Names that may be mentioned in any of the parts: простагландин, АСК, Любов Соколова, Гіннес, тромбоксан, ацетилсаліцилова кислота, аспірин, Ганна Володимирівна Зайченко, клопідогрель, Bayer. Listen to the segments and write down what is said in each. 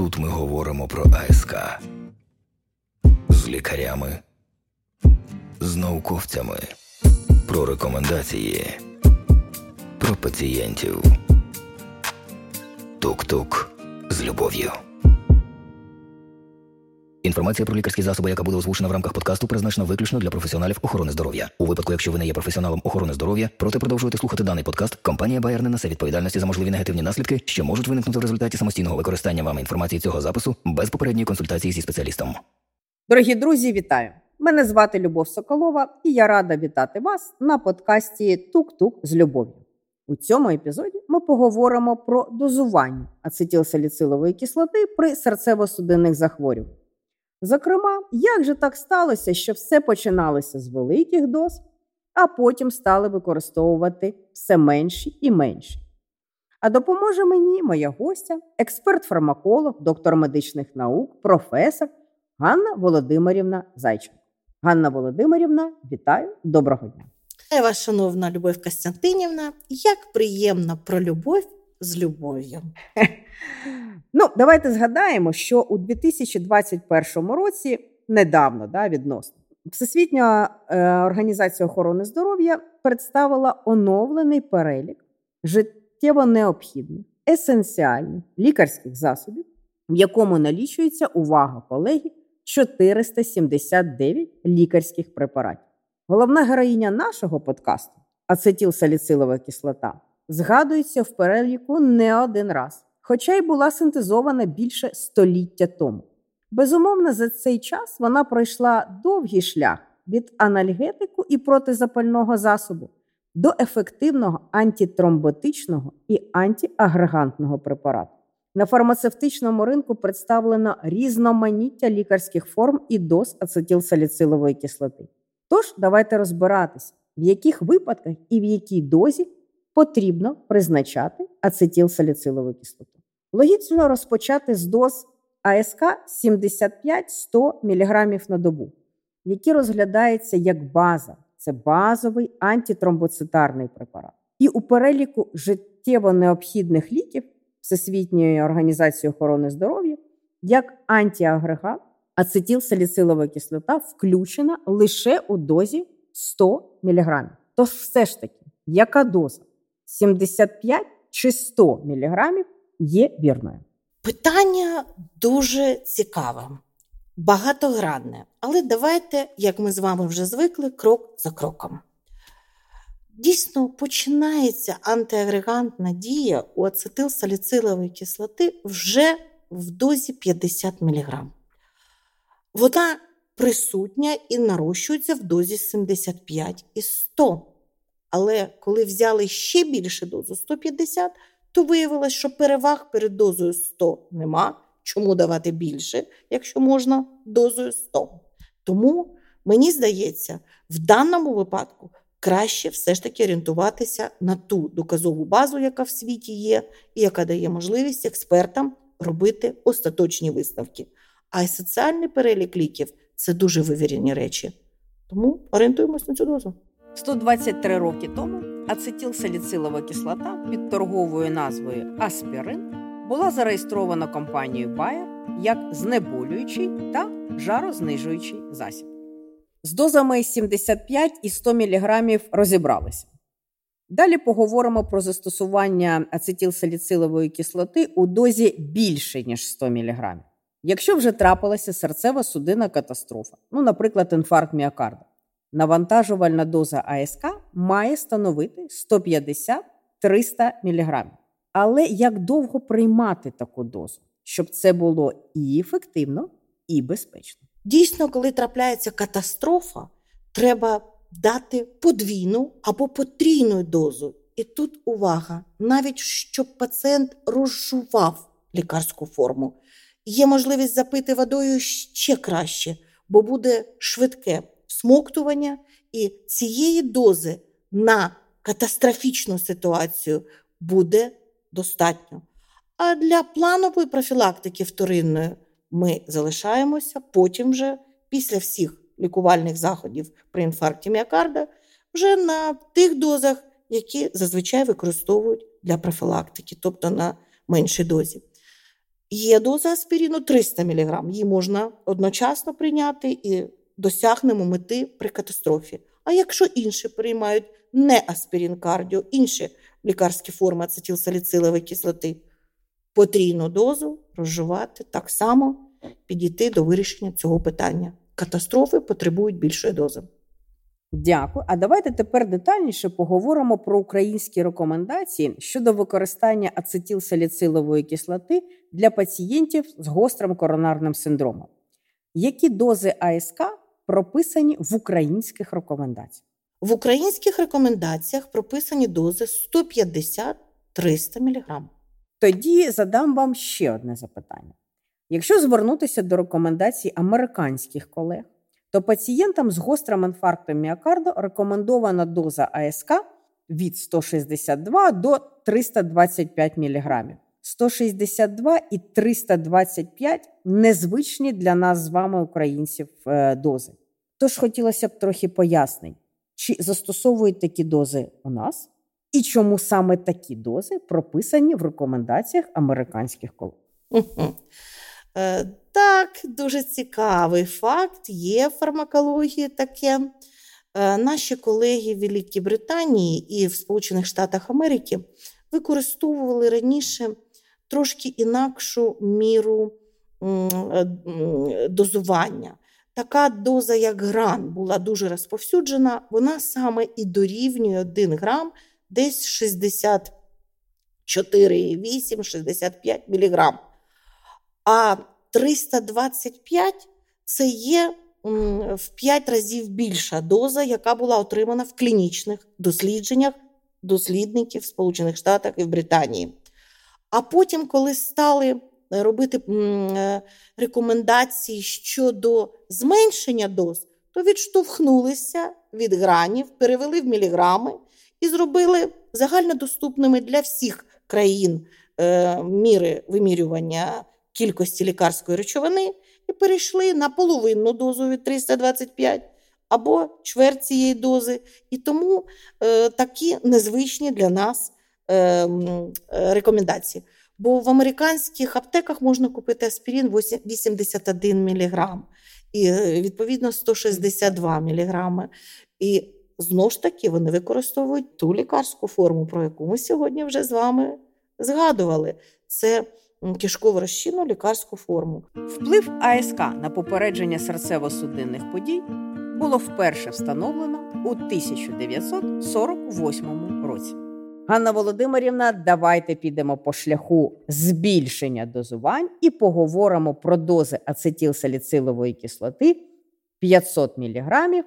Тут ми говоримо про АСК. З лікарями, з науковцями, про рекомендації, про пацієнтів. Тук-тук з любов'ю. Інформація про лікарські засоби, яка буде озвучена в рамках подкасту, призначена виключно для професіоналів охорони здоров'я. У випадку, якщо ви не є професіоналом охорони здоров'я, проте продовжуєте слухати даний подкаст, компанія Bayer не несе відповідальності за можливі негативні наслідки, що можуть виникнути в результаті самостійного використання вами інформації цього запису без попередньої консультації зі спеціалістом. Дорогі друзі, вітаю! Мене звати Любов Соколова, і я рада вітати вас на подкасті «Тук-тук з любов'ю». У цьому епізоді ми поговоримо про дозування ацетилсаліцилової кислоти при серцево-судинних захворюваннях. Зокрема, як же так сталося, що все починалося з великих доз, а потім стали використовувати все менші і менші. А допоможе мені моя гостя, експерт-фармаколог, доктор медичних наук, професор Ганна Володимирівна Зайченко. Ганна Володимирівна, вітаю, доброго дня. Вітаю вас, шановна Любов Костянтинівна. Як приємно про любов з любов'ю. Ну, давайте згадаємо, що у 2021 році, недавно, відносно, Всесвітня організація охорони здоров'я представила оновлений перелік життєво необхідних, есенціальних лікарських засобів, в якому налічується, увага, колеги, 479 лікарських препаратів. Головна героїня нашого подкасту, ацетилсаліцилова кислота, згадується в переліку не один раз, хоча й була синтезована більше 100-ліття тому. Безумовно, за цей час вона пройшла довгий шлях від анальгетику і протизапального засобу до ефективного антитромботичного і антиагрегантного препарату. На фармацевтичному ринку представлено різноманіття лікарських форм і доз ацетилсаліцилової кислоти. Тож, давайте розбиратися, в яких випадках і в якій дозі потрібно призначати ацетилсаліцилову кислоту. Логічно розпочати з доз АСК 75-100 мг на добу, які розглядаються як база. Це базовий антитромбоцитарний препарат. І у переліку життєво необхідних ліків Всесвітньої організації охорони здоров'я як антіагрегат ацетилсаліцилова кислота включена лише у дозі 100 мг. Тож все ж таки, яка доза? 75 чи 100 мг є вірною? Питання дуже цікаве, багатогранне. Але давайте, як ми з вами вже звикли, крок за кроком. Дійсно, починається антиагрегантна дія у ацетилсаліцилової кислоти вже в дозі 50 мг. Вона присутня і нарощується в дозі 75 і 100. Але коли взяли ще більше дозу 150, то виявилось, що переваг перед дозою 100 нема. Чому давати більше, якщо можна, дозою 100? Тому, мені здається, в даному випадку краще все ж таки орієнтуватися на ту доказову базу, яка в світі є, і яка дає можливість експертам робити остаточні висновки. А есенціальний перелік ліків – це дуже вивірені речі. Тому орієнтуємось на цю дозу. 123 роки тому ацетилсаліцилова кислота під торговою назвою аспірин була зареєстрована компанією Bayer як знеболюючий та жарознижуючий засіб. З дозами 75 і 100 мг розібралися. Далі поговоримо про застосування ацетилсаліцилової кислоти у дозі більше, ніж 100 мг. Якщо вже трапилася серцево-судинна катастрофа, наприклад, інфаркт міокарда, навантажувальна доза АСК має становити 150-300 мг. Але як довго приймати таку дозу, щоб це було і ефективно, і безпечно? Дійсно, коли трапляється катастрофа, треба дати подвійну або потрійну дозу. І тут увага, навіть щоб пацієнт розжував лікарську форму. Є можливість запити водою ще краще, бо буде швидке всмоктування, і цієї дози на катастрофічну ситуацію буде достатньо. А для планової профілактики вторинної ми залишаємося, потім вже після всіх лікувальних заходів при інфаркті міокарда вже на тих дозах, які зазвичай використовують для профілактики, тобто на меншій дозі. Є доза аспірину 300 мг. Її можна одночасно прийняти і досягнемо мети при катастрофі. А якщо інші приймають не аспірин-кардіо, інші лікарські форми ацетилсаліцилової кислоти, потрійну дозу розжувати так само, підійти до вирішення цього питання. Катастрофи потребують більшої дози. Дякую. А давайте тепер детальніше поговоримо про українські рекомендації щодо використання ацетилсаліцилової кислоти для пацієнтів з гострим коронарним синдромом. Які дози АСК прописані в українських рекомендаціях? В українських рекомендаціях прописані дози 150-300 мг. Тоді задам вам ще одне запитання. Якщо звернутися до рекомендацій американських колег, то пацієнтам з гострим інфарктом міокарду рекомендована доза АСК від 162 до 325 мг. 162 і 325 – незвичні для нас з вами, українців, дози. Тож хотілося б трохи пояснень, чи застосовують такі дози у нас і чому саме такі дози прописані в рекомендаціях американських колег. Так, дуже цікавий факт є в фармакології таке. Наші колеги в Великій Британії і в Сполучених Штатах Америки використовували раніше трошки інакшу міру дозування. Така доза, як гран, була дуже розповсюджена. Вона саме і дорівнює 1 грам десь 64,8-65 міліграм. А 325 – це є в 5 разів більша доза, яка була отримана в клінічних дослідженнях дослідників в Сполучених Штатах і в Британії. А потім, коли стали робити рекомендації щодо зменшення доз, то відштовхнулися від гранів, перевели в міліграми і зробили загальнодоступними для всіх країн міри вимірювання кількості лікарської речовини і перейшли на половинну дозу від 325 або чверть цієї дози. І тому такі незвичні для нас рекомендації. Бо в американських аптеках можна купити аспірин 81 мг і, відповідно, 162 мг. І знову ж таки вони використовують ту лікарську форму, про яку ми сьогодні вже з вами згадували. Це кишкову розчинну лікарську форму. Вплив АСК на попередження серцево-судинних подій було вперше встановлено у 1948 році. Ганна Володимирівна, давайте підемо по шляху збільшення дозувань і поговоримо про дози ацетилсаліцилової кислоти 500 мг-2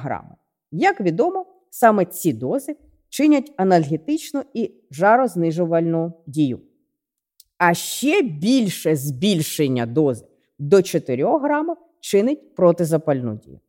грами. Як відомо, саме ці дози чинять анальгетичну і жарознижувальну дію. А ще більше збільшення дози до 4 грамів чинить протизапальну дію.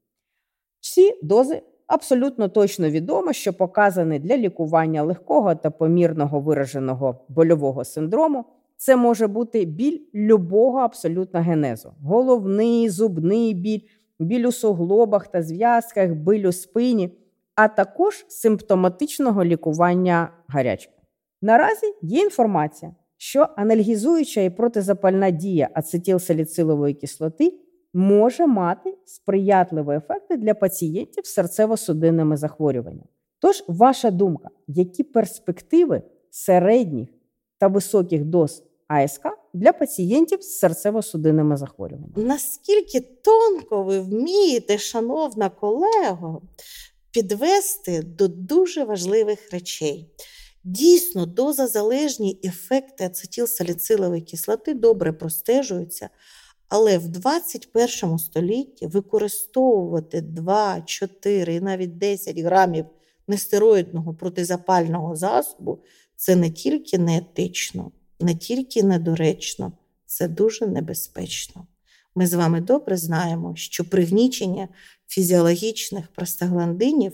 Ці дози абсолютно точно відомо, що показані для лікування легкого та помірного вираженого больового синдрому. Це може бути біль любого абсолютно генезу. Головний, зубний біль, біль у суглобах та зв'язках, біль у спині, а також симптоматичного лікування гарячки. Наразі є інформація, що анальгізуюча і протизапальна дія ацетилсаліцилової кислоти може мати сприятливі ефекти для пацієнтів з серцево-судинними захворюваннями. Тож, ваша думка, які перспективи середніх та високих доз АСК для пацієнтів з серцево-судинними захворюваннями? Наскільки тонко ви вмієте, шановна колего, підвести до дуже важливих речей. Дійсно, дозозалежні ефекти ацетилсаліцилової кислоти добре простежуються, але в 21 столітті використовувати 2, 4 і навіть 10 грамів нестероїдного протизапального засобу – це не тільки неетично, не тільки недоречно, це дуже небезпечно. Ми з вами добре знаємо, що пригнічення фізіологічних простагландинів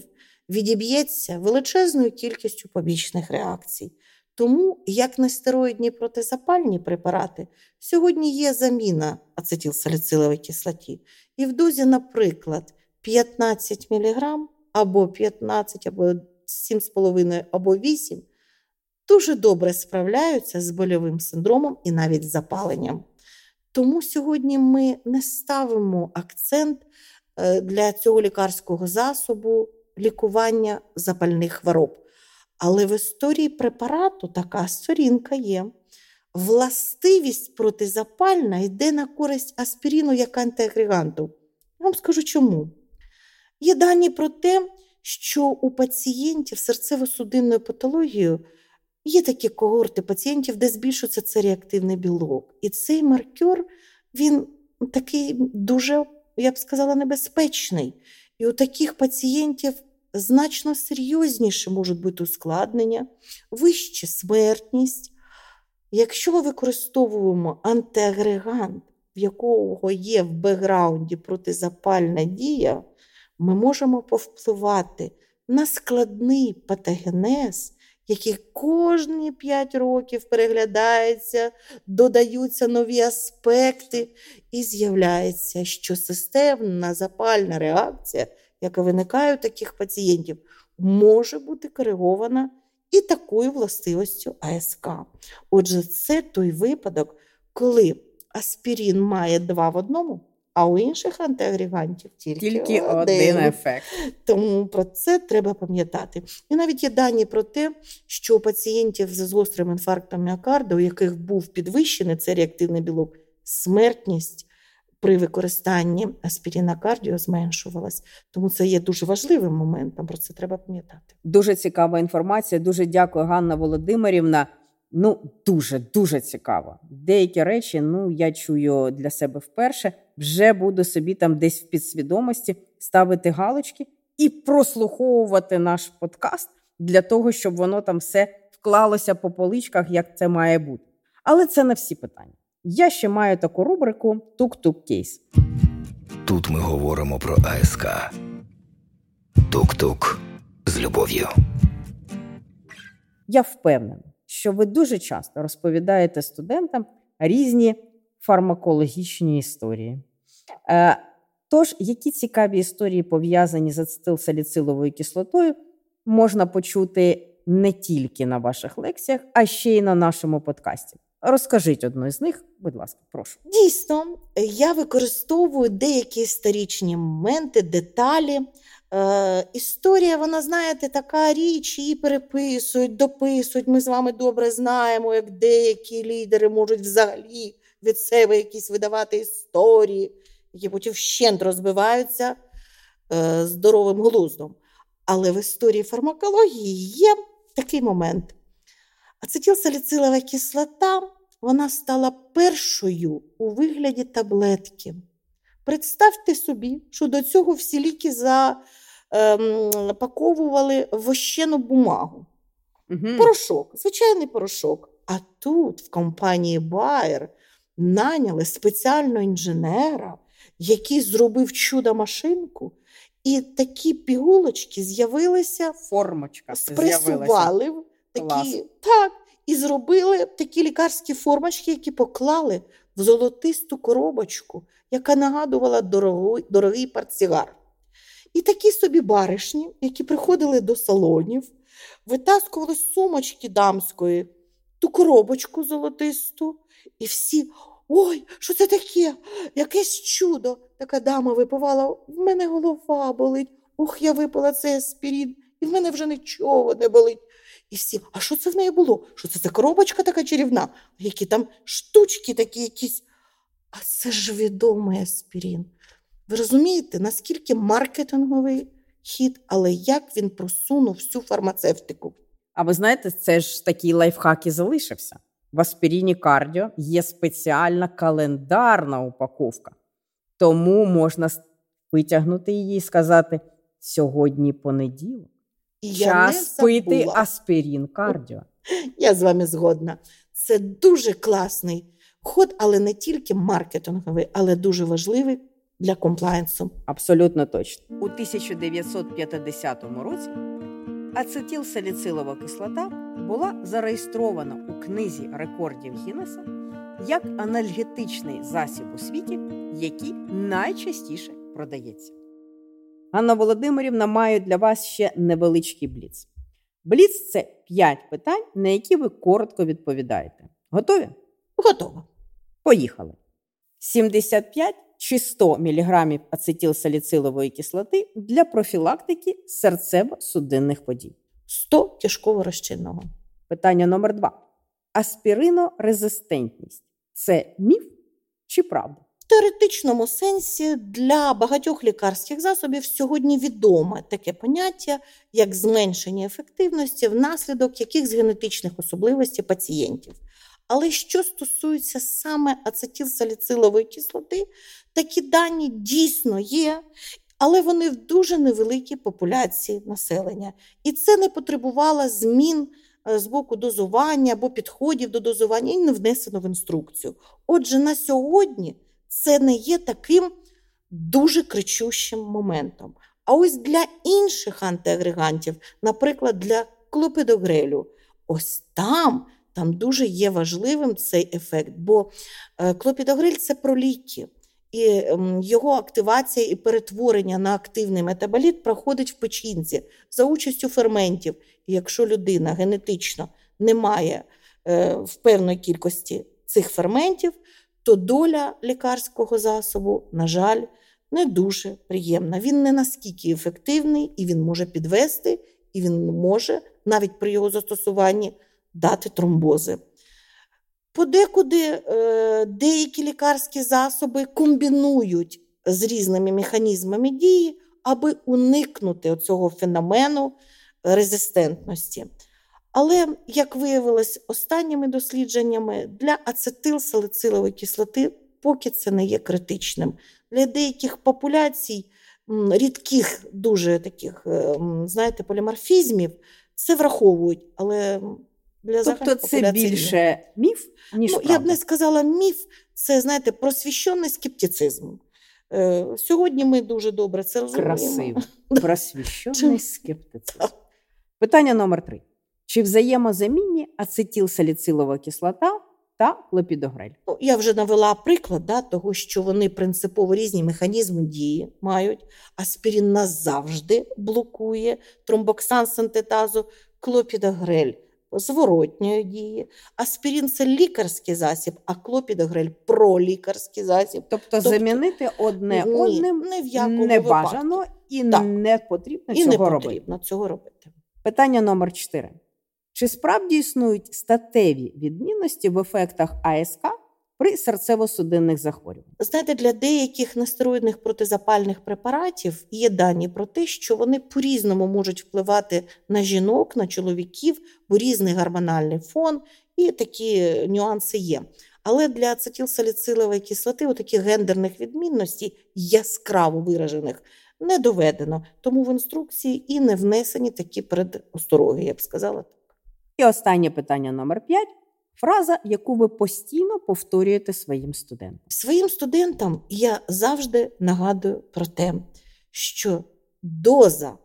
відіб'ється величезною кількістю побічних реакцій. Тому, як нестероїдні протизапальні препарати, сьогодні є заміна ацетилсаліциловій кислоті. І в дозі, наприклад, 15 мг або 15, або 7,5, або 8, дуже добре справляються з больовим синдромом і навіть з запаленням. Тому сьогодні ми не ставимо акцент для цього лікарського засобу лікування запальних хвороб. Але в історії препарату така сторінка є. Властивість протизапальна йде на користь аспірину як антиагреганту. Я вам скажу чому. Є дані про те, що у пацієнтів з серцево-судинною патологією є такі когорти пацієнтів, де збільшується цей реактивний білок. І цей маркер, він такий дуже, я б сказала, небезпечний. І у таких пацієнтів значно серйозніше можуть бути ускладнення, вища смертність. Якщо ми використовуємо антиагрегант, в якого є в бекграунді протизапальна дія, ми можемо повпливати на складний патогенез, який кожні 5 років переглядається, додаються нові аспекти і з'являється, що системна запальна реакція, яка виникає у таких пацієнтів, може бути коригована і такою властивістю АСК. Отже, це той випадок, коли аспірин має 2 в 1, а у інших антиагрегантів тільки один ефект. Тому про це треба пам'ятати. І навіть є дані про те, що у пацієнтів з гострим інфарктом міокарда, у яких був підвищений цей реактивний білок, смертність при використанні аспірина кардіо зменшувалась. Тому це є дуже важливим моментом, про це треба пам'ятати. Дуже цікава інформація. Дуже дякую, Ганна Володимирівна. Дуже цікаво. Деякі речі, я чую для себе вперше, вже буду собі там десь в підсвідомості ставити галочки і прослуховувати наш подкаст для того, щоб воно там все вклалося по поличках, як це має бути. Але це не всі питання. Я ще маю таку рубрику «Тук-тук кейс». Тут ми говоримо про АСК. Тук-тук з любов'ю. Я впевнена, що ви дуже часто розповідаєте студентам різні фармакологічні історії. Тож, які цікаві історії, пов'язані з ацетилсаліциловою кислотою, можна почути не тільки на ваших лекціях, а ще й на нашому подкасті. Розкажіть одну з них, будь ласка, прошу. Дійсно, я використовую деякі історичні моменти, деталі. Історія, вона, знаєте, така річ, її переписують, дописують. Ми з вами добре знаємо, як деякі лідери можуть взагалі від себе якісь видавати історії, які потім вщент розбиваються здоровим глуздом. Але в історії фармакології є такий момент. Ацетилсаліцилова кислота, вона стала першою у вигляді таблетки. Представте собі, що до цього всі ліки запаковували в вощену бумагу. Угу. Порошок, звичайний порошок. А тут в компанії Bayer наняли спеціального інженера, який зробив чудо-машинку, і такі пігулочки з'явилися, формочка спресували в такі, так, і зробили такі лікарські формочки, які поклали в золотисту коробочку, яка нагадувала дорогий портсігар. І такі собі баришні, які приходили до салонів, витаскували з сумочки дамської ту коробочку золотисту, і всі: «Ой, що це таке? Якесь чудо!» Така дама випивала: «В мене голова болить, ух, я випила цей аспірин, і в мене вже нічого не болить». І всі: «А що це в неї було? Що це за коробочка така чарівна? Які там штучки такі якісь?» А це ж відомий аспірин. Ви розумієте, наскільки маркетинговий хід, але як він просунув всю фармацевтику. А ви знаєте, це ж такий лайфхак і залишився. В аспіріні кардіо є спеціальна календарна упаковка. Тому можна витягнути її і сказати: «Сьогодні понеділок. Час пити аспірин кардіо». Я з вами згодна. Це дуже класний ход, але не тільки маркетинговий, але дуже важливий для комплаєнсу. Абсолютно точно. У 1950 році ацетилсаліцилова кислота була зареєстрована у книзі рекордів Гіннеса як анальгетичний засіб у світі, який найчастіше продається. Ганна Володимирівна має для вас ще невеличкий бліц. Бліц – це 5 питань, на які ви коротко відповідаєте. Готові? Готово. Поїхали. 75 чи 100 мг ацетилсаліцилової кислоти для профілактики серцево-судинних подій. 100 тяжкого розчинного. Питання номер 2. Аспіринорезистентність – це міф чи правда? В теоретичному сенсі для багатьох лікарських засобів сьогодні відоме таке поняття, як зменшення ефективності внаслідок якихось генетичних особливостей пацієнтів. Але що стосується саме ацетилсаліцилової кислоти, такі дані дійсно є, але вони в дуже невеликій популяції населення. І це не потребувало змін з боку дозування або підходів до дозування і не внесено в інструкцію. Отже, на сьогодні це не є таким дуже кричущим моментом. А ось для інших антиагрегантів, наприклад, для клопідогрелю, ось там дуже є важливим цей ефект, бо клопідогрель – це про ліки. І його активація і перетворення на активний метаболіт проходить в печінці за участю ферментів. І якщо людина генетично не має в певної кількості цих ферментів, то доля лікарського засобу, на жаль, не дуже приємна. Він не наскільки ефективний, і він може підвести, і він може навіть при його застосуванні дати тромбози. Подекуди деякі лікарські засоби комбінують з різними механізмами дії, аби уникнути цього феномену резистентності. Але, як виявилось останніми дослідженнями, для ацетилсаліцилової кислоти поки це не є критичним. Для деяких популяцій, рідких дуже таких, знаєте, поліморфізмів, це враховують, але... Тобто це більше міф, ніж правда? Я б не сказала міф, це, знаєте, просвіщений скептицизм. Сьогодні ми дуже добре це розуміємо. Красиво. Просвіщений скептицизм. Питання номер 3. Чи взаємозамінні ацетилсаліцилова кислота та клопідогрель? Я вже навела приклад того, що вони принципово різні механізми дії мають. Аспірин назавжди блокує тромбоксан синтетазу, клопідогрель зворотньої дії. Аспірин – це лікарський засіб, а клопідогрель – пролікарський засіб. Тобто замінити одне одним не бажано і не потрібно цього робити. Питання номер 4. Чи справді існують статеві відмінності в ефектах АСК при серцево-судинних захворюваннях? Знаєте, для деяких нестероїдних протизапальних препаратів є дані про те, що вони по-різному можуть впливати на жінок, на чоловіків, бо різний гормональний фон і такі нюанси є. Але для ацетилсаліцилової кислоти отаких гендерних відмінностей, яскраво виражених, не доведено. Тому в інструкції і не внесені такі предостороги, я б сказала. І останнє питання номер 5. Фраза, яку ви постійно повторюєте своїм студентам. Своїм студентам я завжди нагадую про те, що доза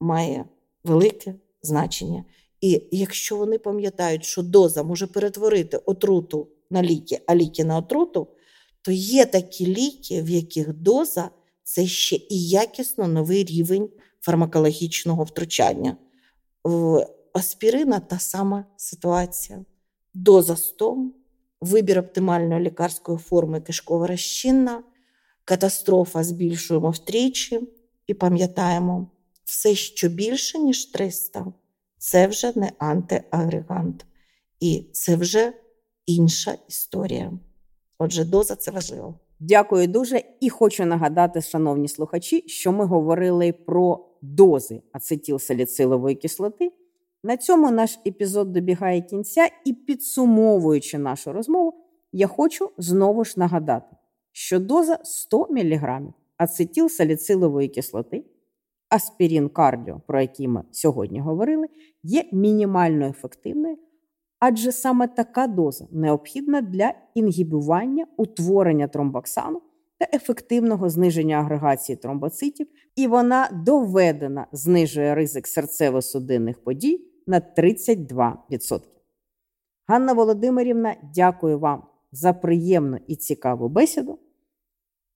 має велике значення. І якщо вони пам'ятають, що доза може перетворити отруту на ліки, а ліки на отруту, то є такі ліки, в яких доза – це ще і якісно новий рівень фармакологічного втручання. В аспірина та сама ситуація. Доза 100, вибір оптимальної лікарської форми кишково-розчинна, катастрофа збільшуємо втричі і пам'ятаємо, все, що більше, ніж 300, це вже не антиагрегант. І це вже інша історія. Отже, доза – це важливо. Дякую дуже. І хочу нагадати, шановні слухачі, що ми говорили про дози ацетилсаліцилової кислоти. На цьому наш епізод добігає кінця, і підсумовуючи нашу розмову, я хочу знову ж нагадати, що доза 100 мг ацетилсаліцилової кислоти, аспірин кардіо, про який ми сьогодні говорили, є мінімально ефективною, адже саме така доза необхідна для інгібування утворення тромбоксану та ефективного зниження агрегації тромбоцитів, і вона доведена знижує ризик серцево-судинних подій на 32%. Ганна Володимирівна, дякую вам за приємну і цікаву бесіду.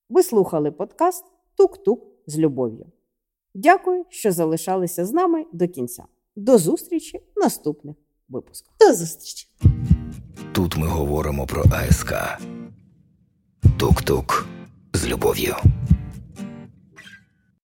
Ви слухали подкаст «Тук-тук з любов'ю». Дякую, що залишалися з нами до кінця. До зустрічі в наступних випусках. До зустрічі. Тут ми говоримо про АСК. Тук-тук з любов'ю.